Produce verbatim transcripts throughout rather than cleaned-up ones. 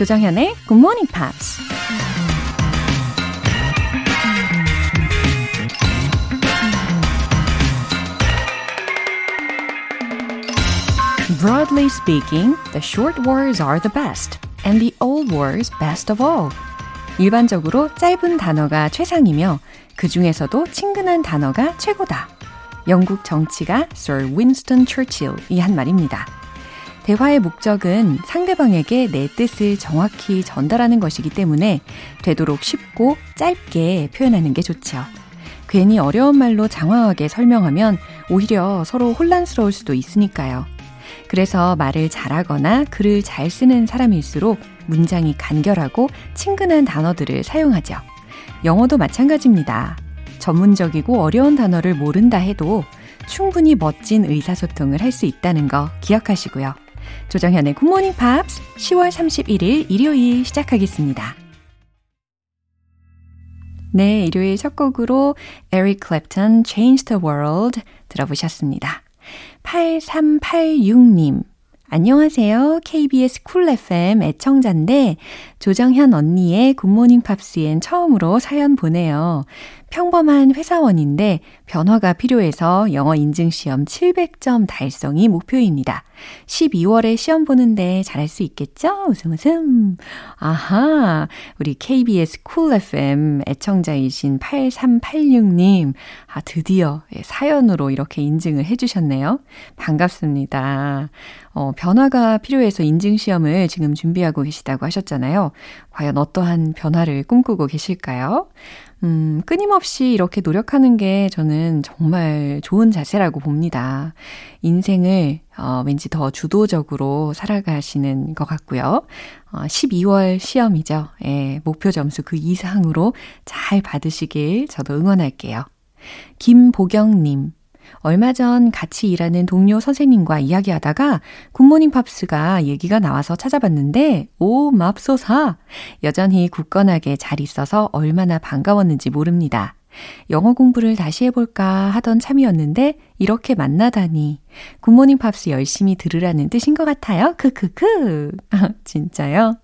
조정현의 Good Morning Pops. Broadly speaking, the short words are the best, and the old words best of all. 일반적으로 짧은 단어가 최상이며 그 중에서도 친근한 단어가 최고다. 영국 정치가 Sir Winston Churchill이 한 말입니다. 대화의 목적은 상대방에게 내 뜻을 정확히 전달하는 것이기 때문에 되도록 쉽고 짧게 표현하는 게 좋죠. 괜히 어려운 말로 장황하게 설명하면 오히려 서로 혼란스러울 수도 있으니까요. 그래서 말을 잘하거나 글을 잘 쓰는 사람일수록 문장이 간결하고 친근한 단어들을 사용하죠. 영어도 마찬가지입니다. 전문적이고 어려운 단어를 모른다 해도 충분히 멋진 의사소통을 할 수 있다는 거 기억하시고요. 조정현의 굿모닝 팝스 시월 삼십일일 일요일 시작하겠습니다. 네, 일요일 첫 곡으로 Eric Clapton Change the World 들어보셨습니다. 팔삼팔육 님, 안녕하세요. 케이비에스 Cool 에프엠 애청자인데 조정현 언니의 굿모닝 팝스엔 처음으로 사연 보내요. 평범한 회사원인데 변화가 필요해서 영어 인증시험 칠백 점 달성이 목표입니다. 십이월에 시험 보는데 잘할 수 있겠죠? 웃음 웃음. 아하, 우리 케이비에스 Cool 에프엠 애청자이신 팔삼팔육 님, 아, 드디어 사연으로 이렇게 인증을 해주셨네요. 반갑습니다. 어, 변화가 필요해서 인증시험을 지금 준비하고 계시다고 하셨잖아요. 과연 어떠한 변화를 꿈꾸고 계실까요? 음, 끊임없이 이렇게 노력하는 게 저는 정말 좋은 자세라고 봅니다. 인생을 어, 왠지 더 주도적으로 살아가시는 것 같고요. 어, 십이월 시험이죠. 예, 목표 점수 그 이상으로 잘 받으시길 저도 응원할게요. 김보경님, 얼마 전 같이 일하는 동료 선생님과 이야기하다가 굿모닝 팝스가 얘기가 나와서 찾아봤는데 오 맙소사! 여전히 굳건하게 잘 있어서 얼마나 반가웠는지 모릅니다. 영어 공부를 다시 해볼까 하던 참이었는데 이렇게 만나다니 굿모닝 팝스 열심히 들으라는 뜻인 것 같아요. 크크크. 진짜요?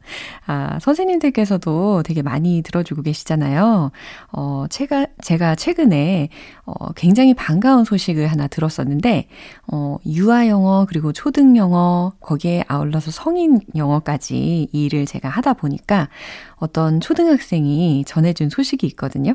아, 선생님들께서도 되게 많이 들어주고 계시잖아요. 어, 제가, 제가 최근에 어, 굉장히 반가운 소식을 하나 들었었는데 어, 유아 영어 그리고 초등 영어 거기에 아울러서 성인 영어까지 이 일을 제가 하다 보니까 어떤 초등학생이 전해준 소식이 있거든요.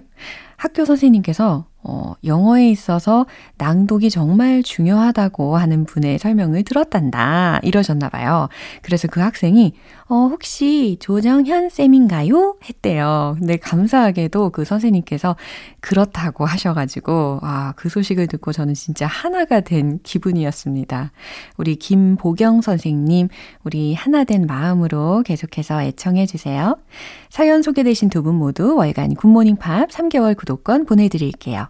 학교 선생님께서 어, 영어에 있어서 낭독이 정말 중요하다고 하는 분의 설명을 들었단다 이러셨나 봐요. 그래서 그 학생이 어, 혹시 조정현 쌤인가요? 했대요. 근데 감사하게도 그 선생님께서 그렇다고 하셔가지고 아, 그 소식을 듣고 저는 진짜 하나가 된 기분이었습니다. 우리 김보경 선생님, 우리 하나 된 마음으로 계속해서 애청해 주세요. 사연 소개되신 두 분 모두 월간 굿모닝팝 삼 개월 구독권 보내드릴게요.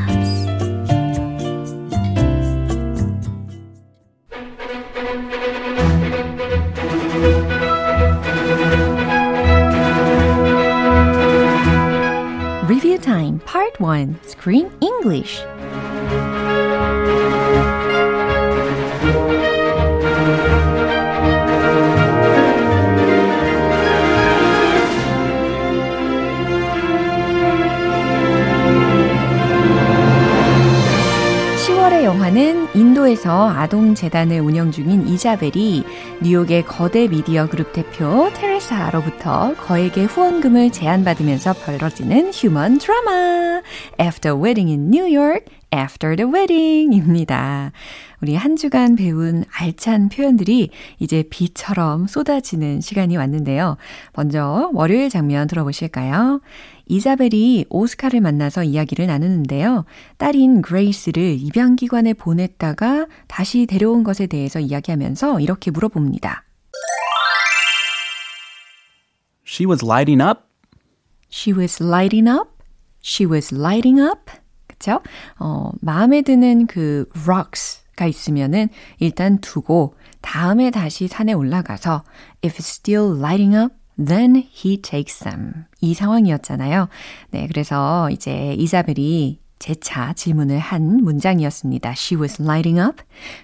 Time Part 원 Screen English. 시월의 영화는 인도에서 아동 재단을 운영 중인 이자벨이 뉴욕의 거대 미디어 그룹 대표 테레사로부터 거액의 후원금을 제안받으면서 벌어지는 휴먼 드라마 After Wedding in New York, After the Wedding입니다. 우리 한 주간 배운 알찬 표현들이 이제 비처럼 쏟아지는 시간이 왔는데요. 먼저 월요일 장면 들어보실까요? 이사벨이 오스카를 만나서 이야기를 나누는데요. 딸인 그레이스를 입양기관에 보냈다가 다시 데려온 것에 대해서 이야기하면서 이렇게 물어봅니다. She was lighting up. She was lighting up. She was lighting up. 그쵸? 어, 마음에 드는 그 rocks가 있으면은 일단 두고 다음에 다시 산에 올라가서 If it's still lighting up, then he takes them. 이 상황이었잖아요. 네, 그래서 이제 이사벨이 재차 질문을 한 문장이었습니다. She was lighting up.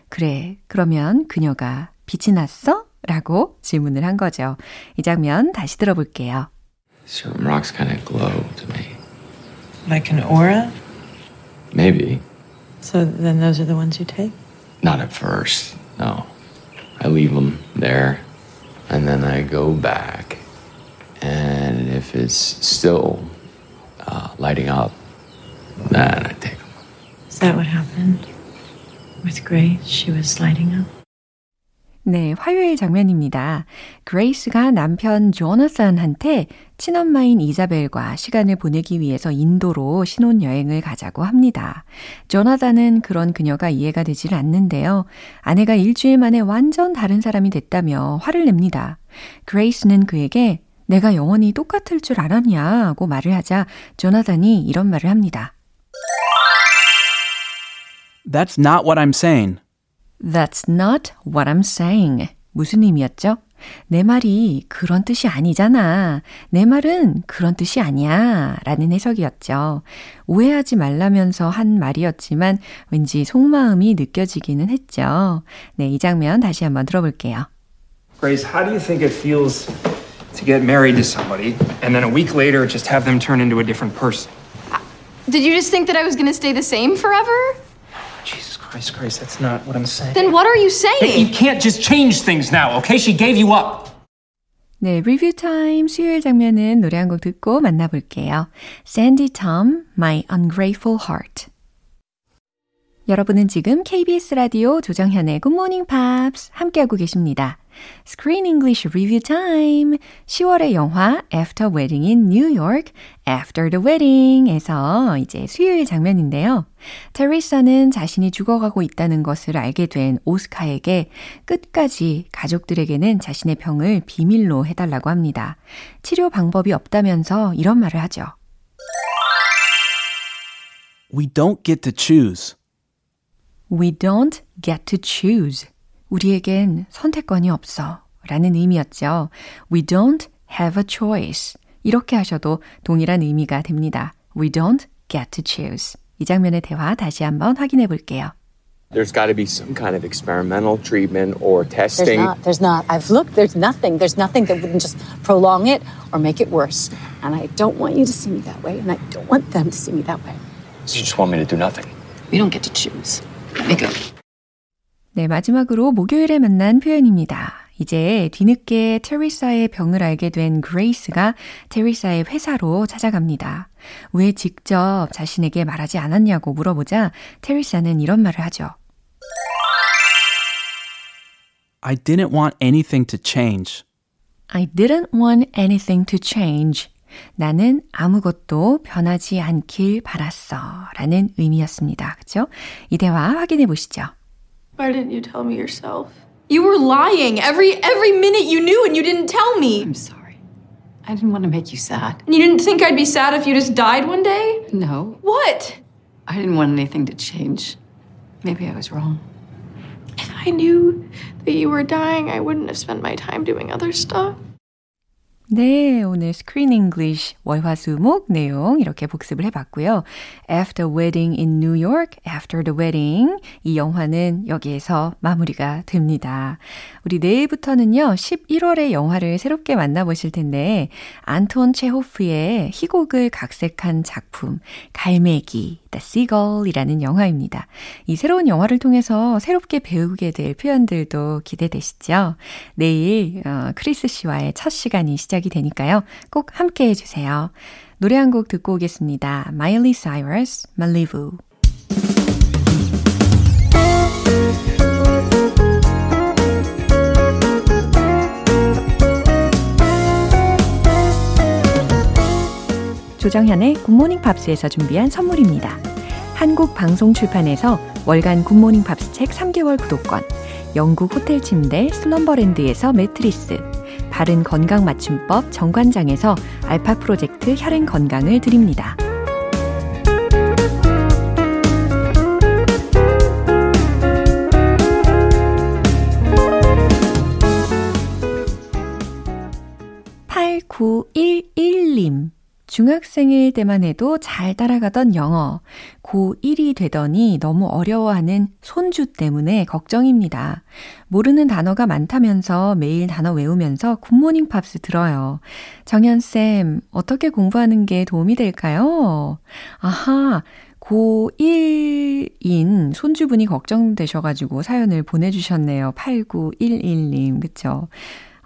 그래, 그러면 그녀가 빛이 났어? 라고 질문을 한 거죠. 이 장면 다시 들어볼게요. Certain rocks kind of glow to me. Like an aura? Maybe. So then those are the ones you take? Not at first, no. I leave them there, and then I go back, and if it's still uh, lighting up, then I take them. Is that what happened with Grace? She was lighting up? 네, 화요일 장면입니다. 그레이스가 남편 조나산한테 친엄마인 이사벨과 시간을 보내기 위해서 인도로 신혼여행을 가자고 합니다. 조나단은 그런 그녀가 이해가 되질 않는데요. 아내가 일주일 만에 완전 다른 사람이 됐다며 화를 냅니다. 그레이스는 그에게 내가 영원히 똑같을 줄 알았냐고 말을 하자 조나단이 이런 말을 합니다. That's not what I'm saying. That's not what I'm saying. 무슨 의미였죠? 내 말이 그런 뜻이 아니잖아. 내 말은 그런 뜻이 아니야. 라는 해석이었죠. 오해하지 말라면서 한 말이었지만 왠지 속마음이 느껴지기는 했죠. 네, 이 장면 다시 한번 들어볼게요. Grace, how do you think it feels to get married to somebody and then a week later just have them turn into a different person? Did you just think that I was going to stay the same forever? Jesus Christ, Grace, that's not what I'm saying. Then what are you saying? Hey, you can't just change things now, okay? She gave you up. 네, 리뷰 타임 수요일 장면은 노래 한 곡 듣고 만나볼게요. Sandy Tom, My Ungrateful Heart. 여러분은 지금 케이비에스 라디오 조정현의 굿모닝 팝스 함께하고 계십니다. Screen English Review Time. 시월의 영화 After Wedding in New York, After the Wedding에서 이제 수요일 장면인데요. 테리사는 자신이 죽어가고 있다는 것을 알게 된 오스카에게 끝까지 가족들에게는 자신의 병을 비밀로 해달라고 합니다. 치료 방법이 없다면서 이런 말을 하죠. We don't get to choose. We don't get to choose. 우리에겐 선택권이 없어 라는 의미였죠. We don't have a choice. 이렇게 하셔도 동일한 의미가 됩니다. We don't get to choose. 이 장면의 대화 다시 한번 확인해 볼게요. There's got to be some kind of experimental treatment or testing. There's not. There's not. I've looked. There's nothing. There's nothing that wouldn't just prolong it or make it worse. And I don't want you to see me that way. And I don't want them to see me that way. So you just want me to do nothing? We don't get to choose. Let me go. 네, 마지막으로 목요일에 만난 표현입니다. 이제 뒤늦게 테리사의 병을 알게 된 그레이스가 테리사의 회사로 찾아갑니다. 왜 직접 자신에게 말하지 않았냐고 물어보자 테리사는 이런 말을 하죠. I didn't want anything to change. I didn't want anything to change. 나는 아무것도 변하지 않길 바랐어. 라는 의미였습니다. 그렇죠? 이 대화 확인해 보시죠. Why didn't you tell me yourself? You were lying. Every every minute you knew and you didn't tell me. I'm sorry. I didn't want to make you sad. And you didn't think I'd be sad if you just died one day? No. What? I didn't want anything to change. Maybe I was wrong. If I knew that you were dying, I wouldn't have spent my time doing other stuff. 네, 오늘 Screen English 월화수목 내용 이렇게 복습을 해봤고요. After Wedding in New York, After the Wedding 이 영화는 여기에서 마무리가 됩니다. 우리 내일부터는요. 십일월의 영화를 새롭게 만나보실 텐데 안톤 체호프의 희곡을 각색한 작품 갈매기 The Seagull이라는 영화입니다. 이 새로운 영화를 통해서 새롭게 배우게 될 표현들도 기대되시죠? 내일 어, 크리스 씨와의 첫 시간이 시작됩니다. 이 되니까요. 꼭 함께해 주세요. 노래 한 곡 듣고 오겠습니다. Miley Cyrus, Malibu. 조정현의 굿모닝 팝스에서 준비한 선물입니다. 한국방송출판에서 월간 굿모닝 팝스 책 삼 개월 구독권, 영국 호텔 침대 슬럼버랜드에서 매트리스, 바른 건강 맞춤법 정관장에서 알파 프로젝트 혈행 건강을 드립니다. 팔구일일 님, 중학생일 때만 해도 잘 따라가던 영어, 고일이 되더니 너무 어려워하는 손주 때문에 걱정입니다. 모르는 단어가 많다면서 매일 단어 외우면서 굿모닝 팝스 들어요. 정현쌤, 어떻게 공부하는 게 도움이 될까요? 아하, 고일인 손주분이 걱정되셔가지고 사연을 보내주셨네요. 팔구일일 님, 그쵸?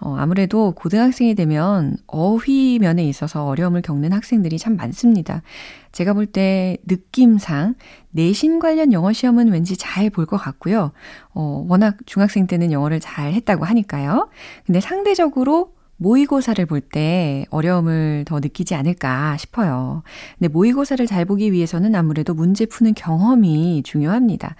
어, 아무래도 고등학생이 되면 어휘 면에 있어서 어려움을 겪는 학생들이 참 많습니다. 제가 볼 때 느낌상 내신 관련 영어 시험은 왠지 잘 볼 것 같고요. 어, 워낙 중학생 때는 영어를 잘 했다고 하니까요. 근데 상대적으로 모의고사를 볼 때 어려움을 더 느끼지 않을까 싶어요. 근데 모의고사를 잘 보기 위해서는 아무래도 문제 푸는 경험이 중요합니다.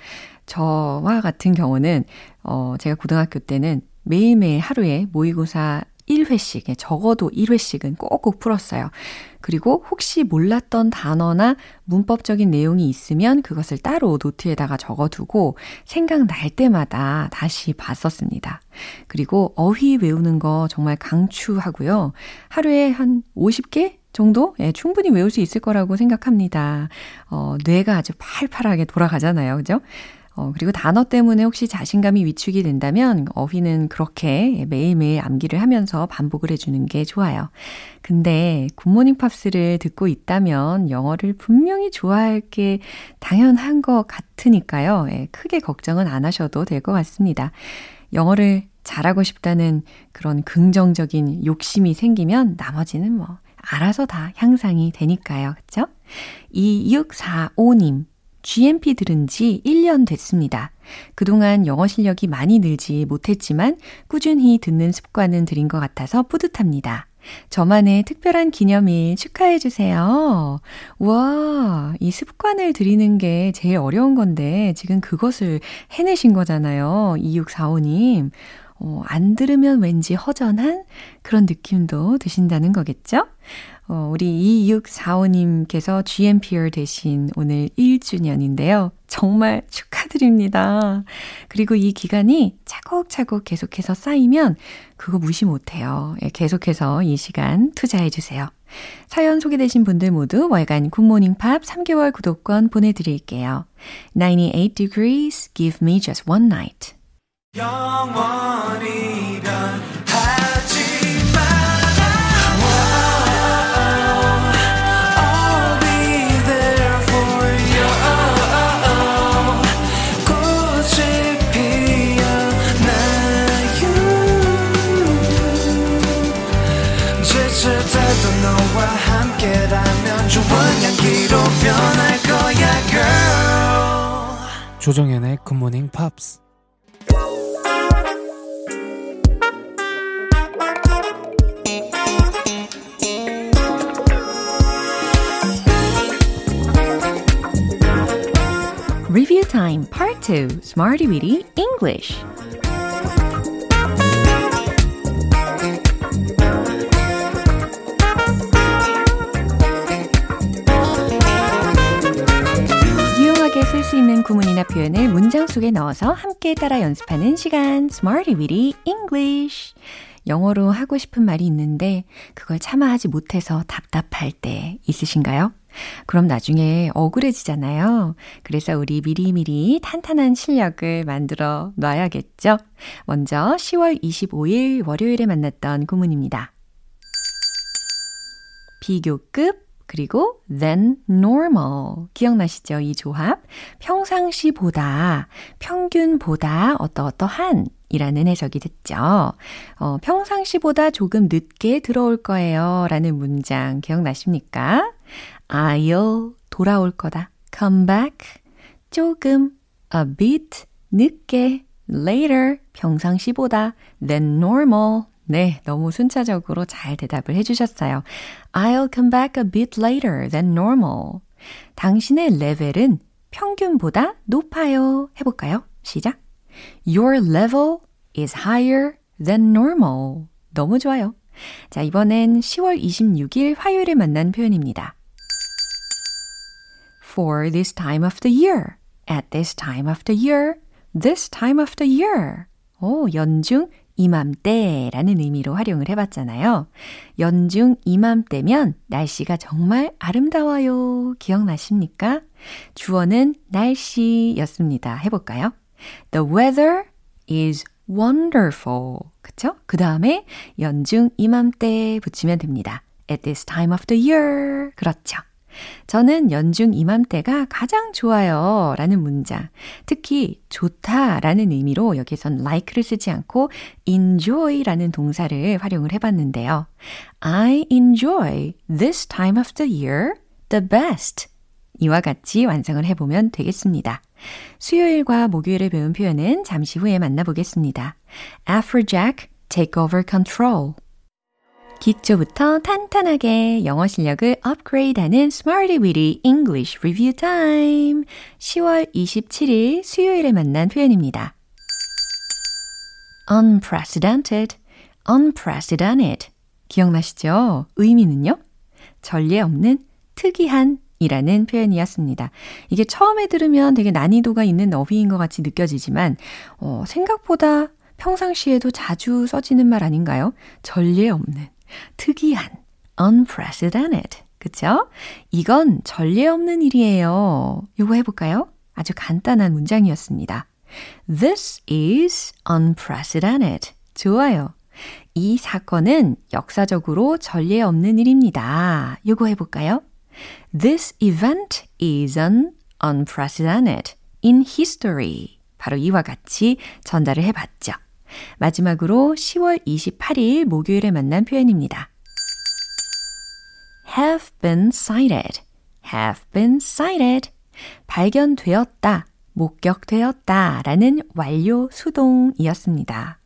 저와 같은 경우는 어, 제가 고등학교 때는 매일매일 하루에 모의고사 일 회씩, 적어도 일 회씩은 꼭꼭 풀었어요. 그리고 혹시 몰랐던 단어나 문법적인 내용이 있으면 그것을 따로 노트에다가 적어두고 생각날 때마다 다시 봤었습니다. 그리고 어휘 외우는 거 정말 강추하고요. 하루에 한 오십 개? 정도? 예, 충분히 외울 수 있을 거라고 생각합니다. 어, 뇌가 아주 팔팔하게 돌아가잖아요. 그죠? 어, 그리고 단어 때문에 혹시 자신감이 위축이 된다면 어휘는 그렇게 매일매일 암기를 하면서 반복을 해주는 게 좋아요. 근데 굿모닝 팝스를 듣고 있다면 영어를 분명히 좋아할 게 당연한 것 같으니까요. 예, 크게 걱정은 안 하셔도 될 것 같습니다. 영어를 잘하고 싶다는 그런 긍정적인 욕심이 생기면 나머지는 뭐 알아서 다 향상이 되니까요. 그쵸? 이육사오 님, 지엠피 들은 지 일 년 됐습니다. 그동안 영어 실력이 많이 늘지 못했지만 꾸준히 듣는 습관은 들인 것 같아서 뿌듯합니다. 저만의 특별한 기념일 축하해주세요. 와, 이 습관을 들이는 게 제일 어려운 건데 지금 그것을 해내신 거잖아요. 이육사오 님, 어, 안 들으면 왠지 허전한 그런 느낌도 드신다는 거겠죠? 어, 우리 이육사오 님께서 지엠피어 되신 오늘 일 주년인데요. 정말 축하드립니다. 그리고 이 기간이 차곡차곡 계속해서 쌓이면 그거 무시 못해요. 예, 계속해서 이 시간 투자해주세요. 사연 소개되신 분들 모두 월간 굿모닝 팝 삼 개월 구독권 보내드릴게요. 구십팔 Degrees, give me just one night. 영원히 변하지 조정현의 굿모닝 팝스. Review Time Part 투 Smarty Weedy English. 쓸 수 있는 구문이나 표현을 문장 속에 넣어서 함께 따라 연습하는 시간, Smarty Weedy English. 영어로 하고 싶은 말이 있는데 그걸 차마 하지 못해서 답답할 때 있으신가요? 그럼 나중에 억울해지잖아요. 그래서 우리 미리미리 탄탄한 실력을 만들어 놔야겠죠? 먼저 시월 이십오일 월요일에 만났던 구문입니다. 비교급 그리고 than normal. 기억나시죠? 이 조합. 평상시보다, 평균보다 어떠어떠한 이라는 해석이 됐죠. 어, 평상시보다 조금 늦게 들어올 거예요 라는 문장 기억나십니까? I'll 돌아올 거다. come back. 조금, a bit, 늦게, later. 평상시보다, than normal. 네, 너무 순차적으로 잘 대답을 해주셨어요. I'll come back a bit later than normal. 당신의 레벨은 평균보다 높아요. 해볼까요? 시작. Your level is higher than normal. 너무 좋아요. 자, 이번엔 시월 이십육일 화요일에 만난 표현입니다. For this time of the year, at this time of the year, this time of the year. 오, 연중 이맘때라는 의미로 활용을 해봤잖아요. 연중 이맘때면 날씨가 정말 아름다워요. 기억나십니까? 주어는 날씨였습니다. 해볼까요? The weather is wonderful. 그쵸? 그 다음에 연중 이맘때 붙이면 됩니다. At this time of the year. 그렇죠. 저는 연중 이맘때가 가장 좋아요 라는 문장, 특히 좋다 라는 의미로 여기선 like를 쓰지 않고 enjoy 라는 동사를 활용을 해봤는데요. I enjoy this time of the year the best. 이와 같이 완성을 해보면 되겠습니다. 수요일과 목요일에 배운 표현은 잠시 후에 만나보겠습니다. Afrojack, take over control. 기초부터 탄탄하게 영어 실력을 업그레이드하는 Smarty Weedy English Review Time. 시월 이십칠일 수요일에 만난 표현입니다. Unprecedented, unprecedented. 기억나시죠? 의미는요? 전례 없는, 특이한 이라는 표현이었습니다. 이게 처음에 들으면 되게 난이도가 있는 어휘인 것 같이 느껴지지만 어, 생각보다 평상시에도 자주 써지는 말 아닌가요? 전례 없는, 특이한, unprecedented. 그쵸? 이건 전례 없는 일이에요. 요거 해볼까요? 아주 간단한 문장이었습니다. This is unprecedented. 좋아요. 이 사건은 역사적으로 전례 없는 일입니다. 요거 해볼까요? This event is an unprecedented in history. 바로 이와 같이 전달을 해봤죠. 마지막으로 시월 이십팔일 목요일에 만난 표현입니다. have been sighted, have been sighted. 발견되었다, 목격되었다 라는 완료 수동이었습니다.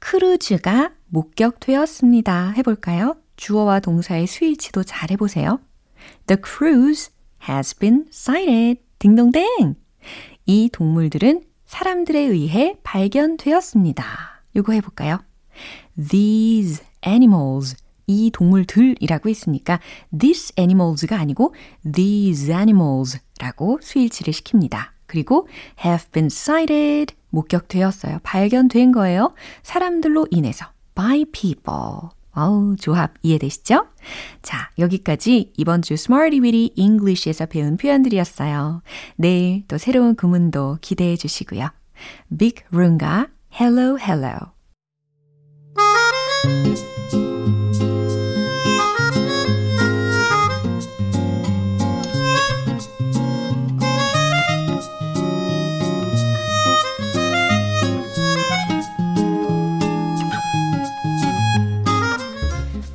크루즈가 목격되었습니다. 해볼까요? 주어와 동사의 스위치도 잘 해보세요. The cruise has been sighted. 딩동댕! 이 동물들은 사람들에 의해 발견되었습니다. 이거 해볼까요? These animals, 이 동물들이라고 했으니까 these animals가 아니고 these animals라고 스위치를 시킵니다. 그리고 have been sighted, 목격되었어요. 발견된 거예요. 사람들로 인해서, by people. 아우, 조합 이해되시죠? 자, 여기까지 이번 주 Smarty Weedy English에서 배운 표현들이었어요. 내일 또 새로운 구문도 기대해 주시고요. Big Runga, Hello, Hello.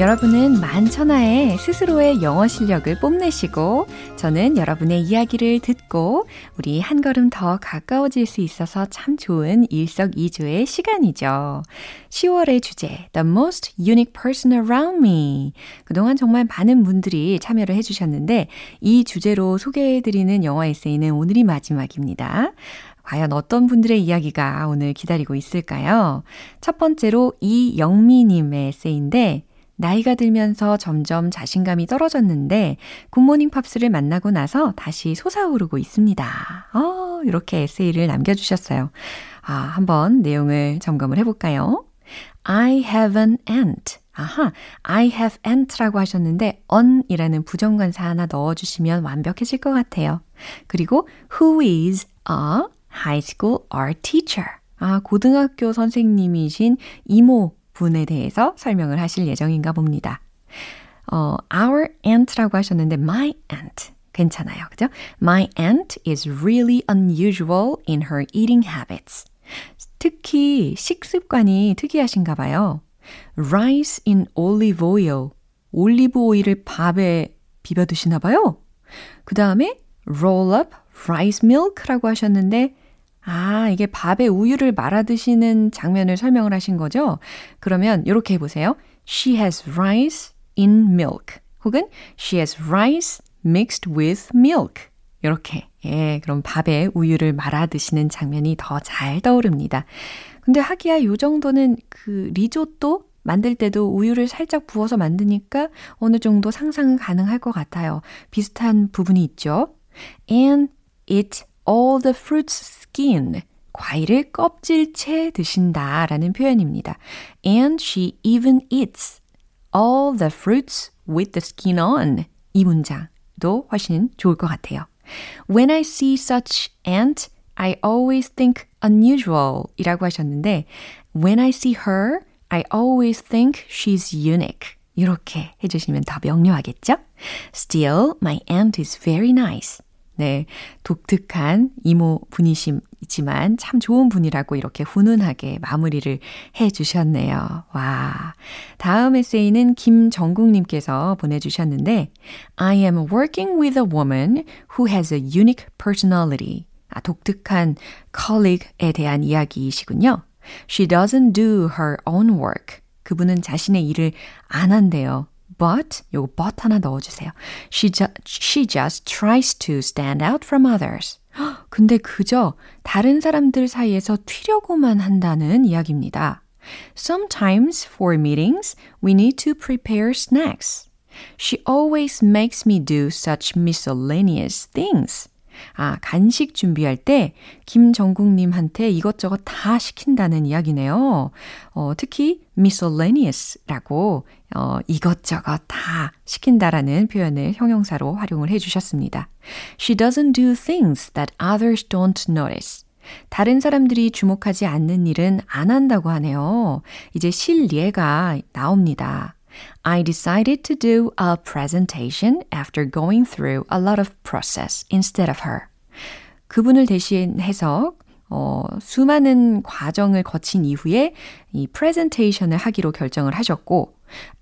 여러분은 만천하에 스스로의 영어 실력을 뽐내시고, 저는 여러분의 이야기를 듣고 우리 한 걸음 더 가까워질 수 있어서 참 좋은 일석이조의 시간이죠. 시월의 주제, The Most Unique Person Around Me. 그동안 정말 많은 분들이 참여를 해주셨는데 이 주제로 소개해드리는 영어 에세이는 오늘이 마지막입니다. 과연 어떤 분들의 이야기가 오늘 기다리고 있을까요? 첫 번째로 이영미님의 에세이인데, 나이가 들면서 점점 자신감이 떨어졌는데 굿모닝 팝스를 만나고 나서 다시 솟아오르고 있습니다. 어, 이렇게 에세이를 남겨주셨어요. 아, 한번 내용을 점검을 해볼까요? I have an aunt. 아하, I have aunt라고 하셨는데 on이라는 부정관사 하나 넣어주시면 완벽해질 것 같아요. 그리고 who is a high school art teacher. 아, 고등학교 선생님이신 이모 분에 대해서 설명을 하실 예정인가 봅니다. 어, our aunt라고 하셨는데 my aunt 괜찮아요, 그죠? My aunt is really unusual in her eating habits. 특히 식습관이 특이하신가 봐요. Rice in olive oil. 올리브 오일을 밥에 비벼 드시나 봐요. 그 다음에 roll up rice milk라고 하셨는데 아, 이게 밥에 우유를 말아 드시는 장면을 설명을 하신 거죠? 그러면 이렇게 해보세요. She has rice in milk. 혹은 She has rice mixed with milk. 이렇게. 예, 그럼 밥에 우유를 말아 드시는 장면이 더 잘 떠오릅니다. 근데 하기야 요 정도는 그 리조또 만들 때도 우유를 살짝 부어서 만드니까 어느 정도 상상은 가능할 것 같아요. 비슷한 부분이 있죠. And eat all the fruits skin. 과일을 껍질째 드신다 라는 표현입니다. And she even eats all the fruits with the skin on. 이 문장도 훨씬 좋을 것 같아요. When I see such ant, I always think unusual 이라고 하셨는데 When I see her, I always think she's unique. 이렇게 해주시면 더 명료하겠죠? Still, my aunt is very nice. 네, 독특한 이모 분이시지만 참 좋은 분이라고 이렇게 훈훈하게 마무리를 해주셨네요. 와, 다음 에세이는 김정국님께서 보내주셨는데 I am working with a woman who has a unique personality. 아, 독특한 colleague에 대한 이야기이시군요. She doesn't do her own work. 그분은 자신의 일을 안 한대요. But, 요거 but 하나 넣어주세요. She, ju- she just tries to stand out from others. 근데 그저 다른 사람들 사이에서 튀려고만 한다는 이야기입니다. Sometimes for meetings, we need to prepare snacks. She always makes me do such miscellaneous things. 아, 간식 준비할 때 김정국님한테 이것저것 다 시킨다는 이야기네요. 어, 특히 miscellaneous라고 어, 이것저것 다 시킨다라는 표현을 형용사로 활용을 해주셨습니다. She doesn't do things that others don't notice. 다른 사람들이 주목하지 않는 일은 안 한다고 하네요. 이제 실례가 나옵니다. I decided to do a presentation after going through a lot of process instead of her. 그분을 대신해서 어, 수많은 과정을 거친 이후에 이 프레젠테이션을 하기로 결정을 하셨고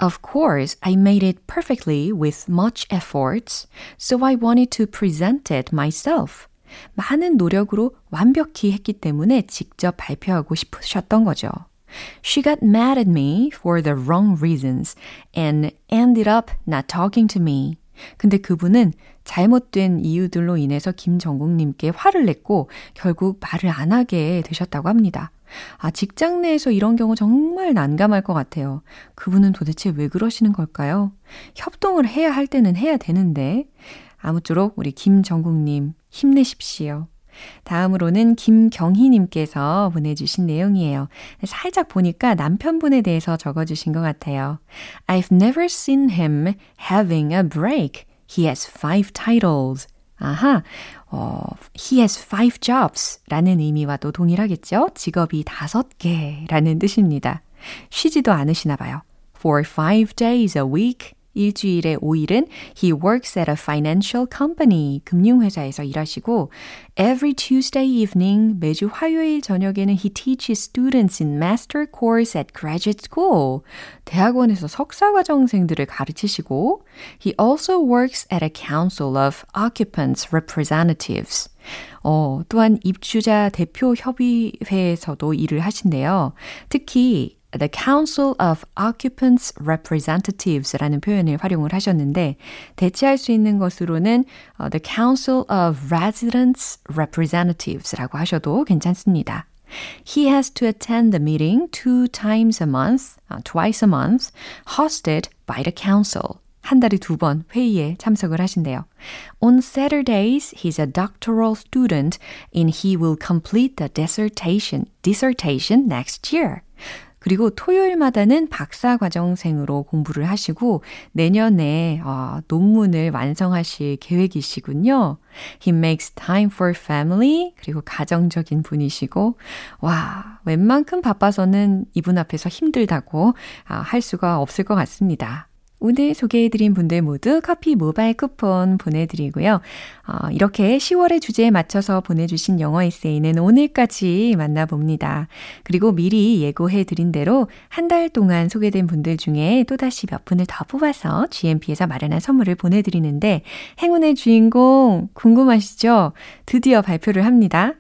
Of course, I made it perfectly with much effort, so I wanted to present it myself. 많은 노력으로 완벽히 했기 때문에 직접 발표하고 싶으셨던 거죠. She got mad at me for the wrong reasons and ended up not talking to me. 근데 그분은 잘못된 이유들로 인해서 김정국님께 화를 냈고 결국 말을 안 하게 되셨다고 합니다. 아, 직장 내에서 이런 경우 정말 난감할 것 같아요. 그분은 도대체 왜 그러시는 걸까요? 협동을 해야 할 때는 해야 되는데 아무쪼록 우리 김정국님 힘내십시오. 다음으로는 김경희님께서 보내주신 내용이에요. 살짝 보니까 남편분에 대해서 적어주신 것 같아요. I've never seen him having a break. He has five titles. 아하, 어, he has five jobs 라는 의미와도 동일하겠죠? 직업이 다섯 개라는 뜻입니다. 쉬지도 않으시나 봐요. For five days a week. 일주일에 오 일은 he works at a financial company, 금융회사에서 일하시고 every Tuesday evening, 매주 화요일 저녁에는 he teaches students in master course at graduate school, 대학원에서 석사과정생들을 가르치시고 he also works at a council of occupants representatives. 어, 또한 입주자 대표 협의회에서도 일을 하신대요. 특히 The Council of Occupants Representatives 라는 표현을 활용을 하셨는데 대체할 수 있는 것으로는 The Council of Residents Representatives라고 하셔도 괜찮습니다. He has to attend the meeting two times a month, twice a month, hosted by the council. 한 달에 두 번 회의에 참석을 하신대요. On Saturdays, he's a doctoral student and he will complete the dissertation, dissertation next year. 그리고 토요일마다는 박사과정생으로 공부를 하시고 내년에 어, 논문을 완성하실 계획이시군요. He makes time for family, 그리고 가정적인 분이시고 와, 웬만큼 바빠서는 이분 앞에서 힘들다고 아, 할 수가 없을 것 같습니다. 오늘 소개해드린 분들 모두 커피 모바일 쿠폰 보내드리고요. 어, 이렇게 시월의 주제에 맞춰서 보내주신 영어 에세이는 오늘까지 만나봅니다. 그리고 미리 예고해드린 대로 한 달 동안 소개된 분들 중에 또다시 몇 분을 더 뽑아서 지엠피에서 마련한 선물을 보내드리는데 행운의 주인공 궁금하시죠? 드디어 발표를 합니다.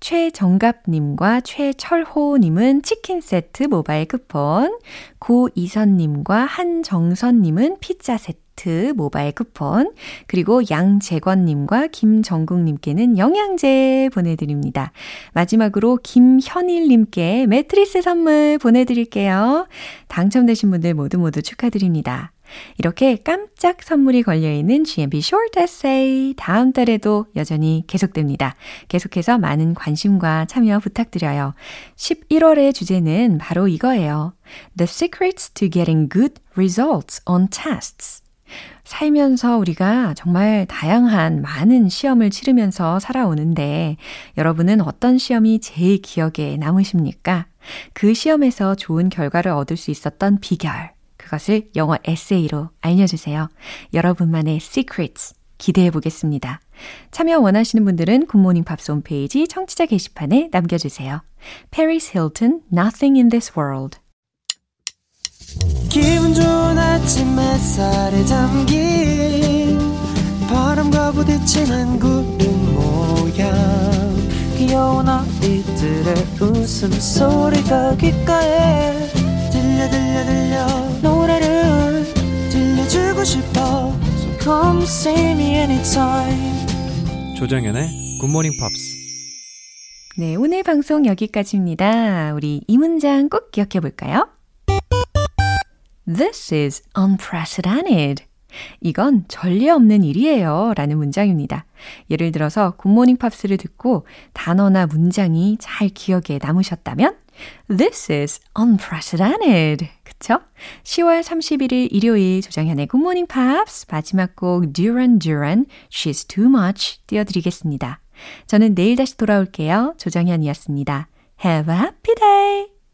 최정갑님과 최철호님은 치킨 세트 모바일 쿠폰, 고이선님과 한정선님은 피자 세트 모바일 쿠폰, 그리고 양재권님과 김정국님께는 영양제 보내드립니다. 마지막으로 김현일님께 매트리스 선물 보내드릴게요. 당첨되신 분들 모두 모두 축하드립니다. 이렇게 깜짝 선물이 걸려있는 지엠비 Short Essay 다음 달에도 여전히 계속됩니다. 계속해서 많은 관심과 참여 부탁드려요. 십일월의 주제는 바로 이거예요. The secrets to getting good results on tests. 살면서 우리가 정말 다양한 많은 시험을 치르면서 살아오는데 여러분은 어떤 시험이 제일 기억에 남으십니까? 그 시험에서 좋은 결과를 얻을 수 있었던 비결. 그것을 영어 에세이로 알려주세요. 여러분만의 secrets 기대해보겠습니다. 참여 원하시는 분들은 굿모닝 팝스 홈페이지 청취자 게시판에 남겨주세요. Paris Hilton, Nothing in This World. 기분 좋은 아침 햇살에 잠긴 바람과 부딪힌 한 구름 모양 귀여운 아이들의 웃음소리가 귓가에 들려 들려 들려 노래를 들려주고 싶어 So come see me anytime 조정현의 굿모닝 팝스. 네, 오늘 방송 여기까지입니다. 우리 이 문장 꼭 기억해 볼까요? This is unprecedented. 이건 전례 없는 일이에요 라는 문장입니다. 예를 들어서 굿모닝 팝스를 듣고 단어나 문장이 잘 기억에 남으셨다면 This is unprecedented. 그쵸? 시월 삼십일일 일요일 조정현의 굿모닝 팝스 마지막 곡 Duran Duran She's Too Much 띄워드리겠습니다. 저는 내일 다시 돌아올게요. 조정현이었습니다. Have a happy day!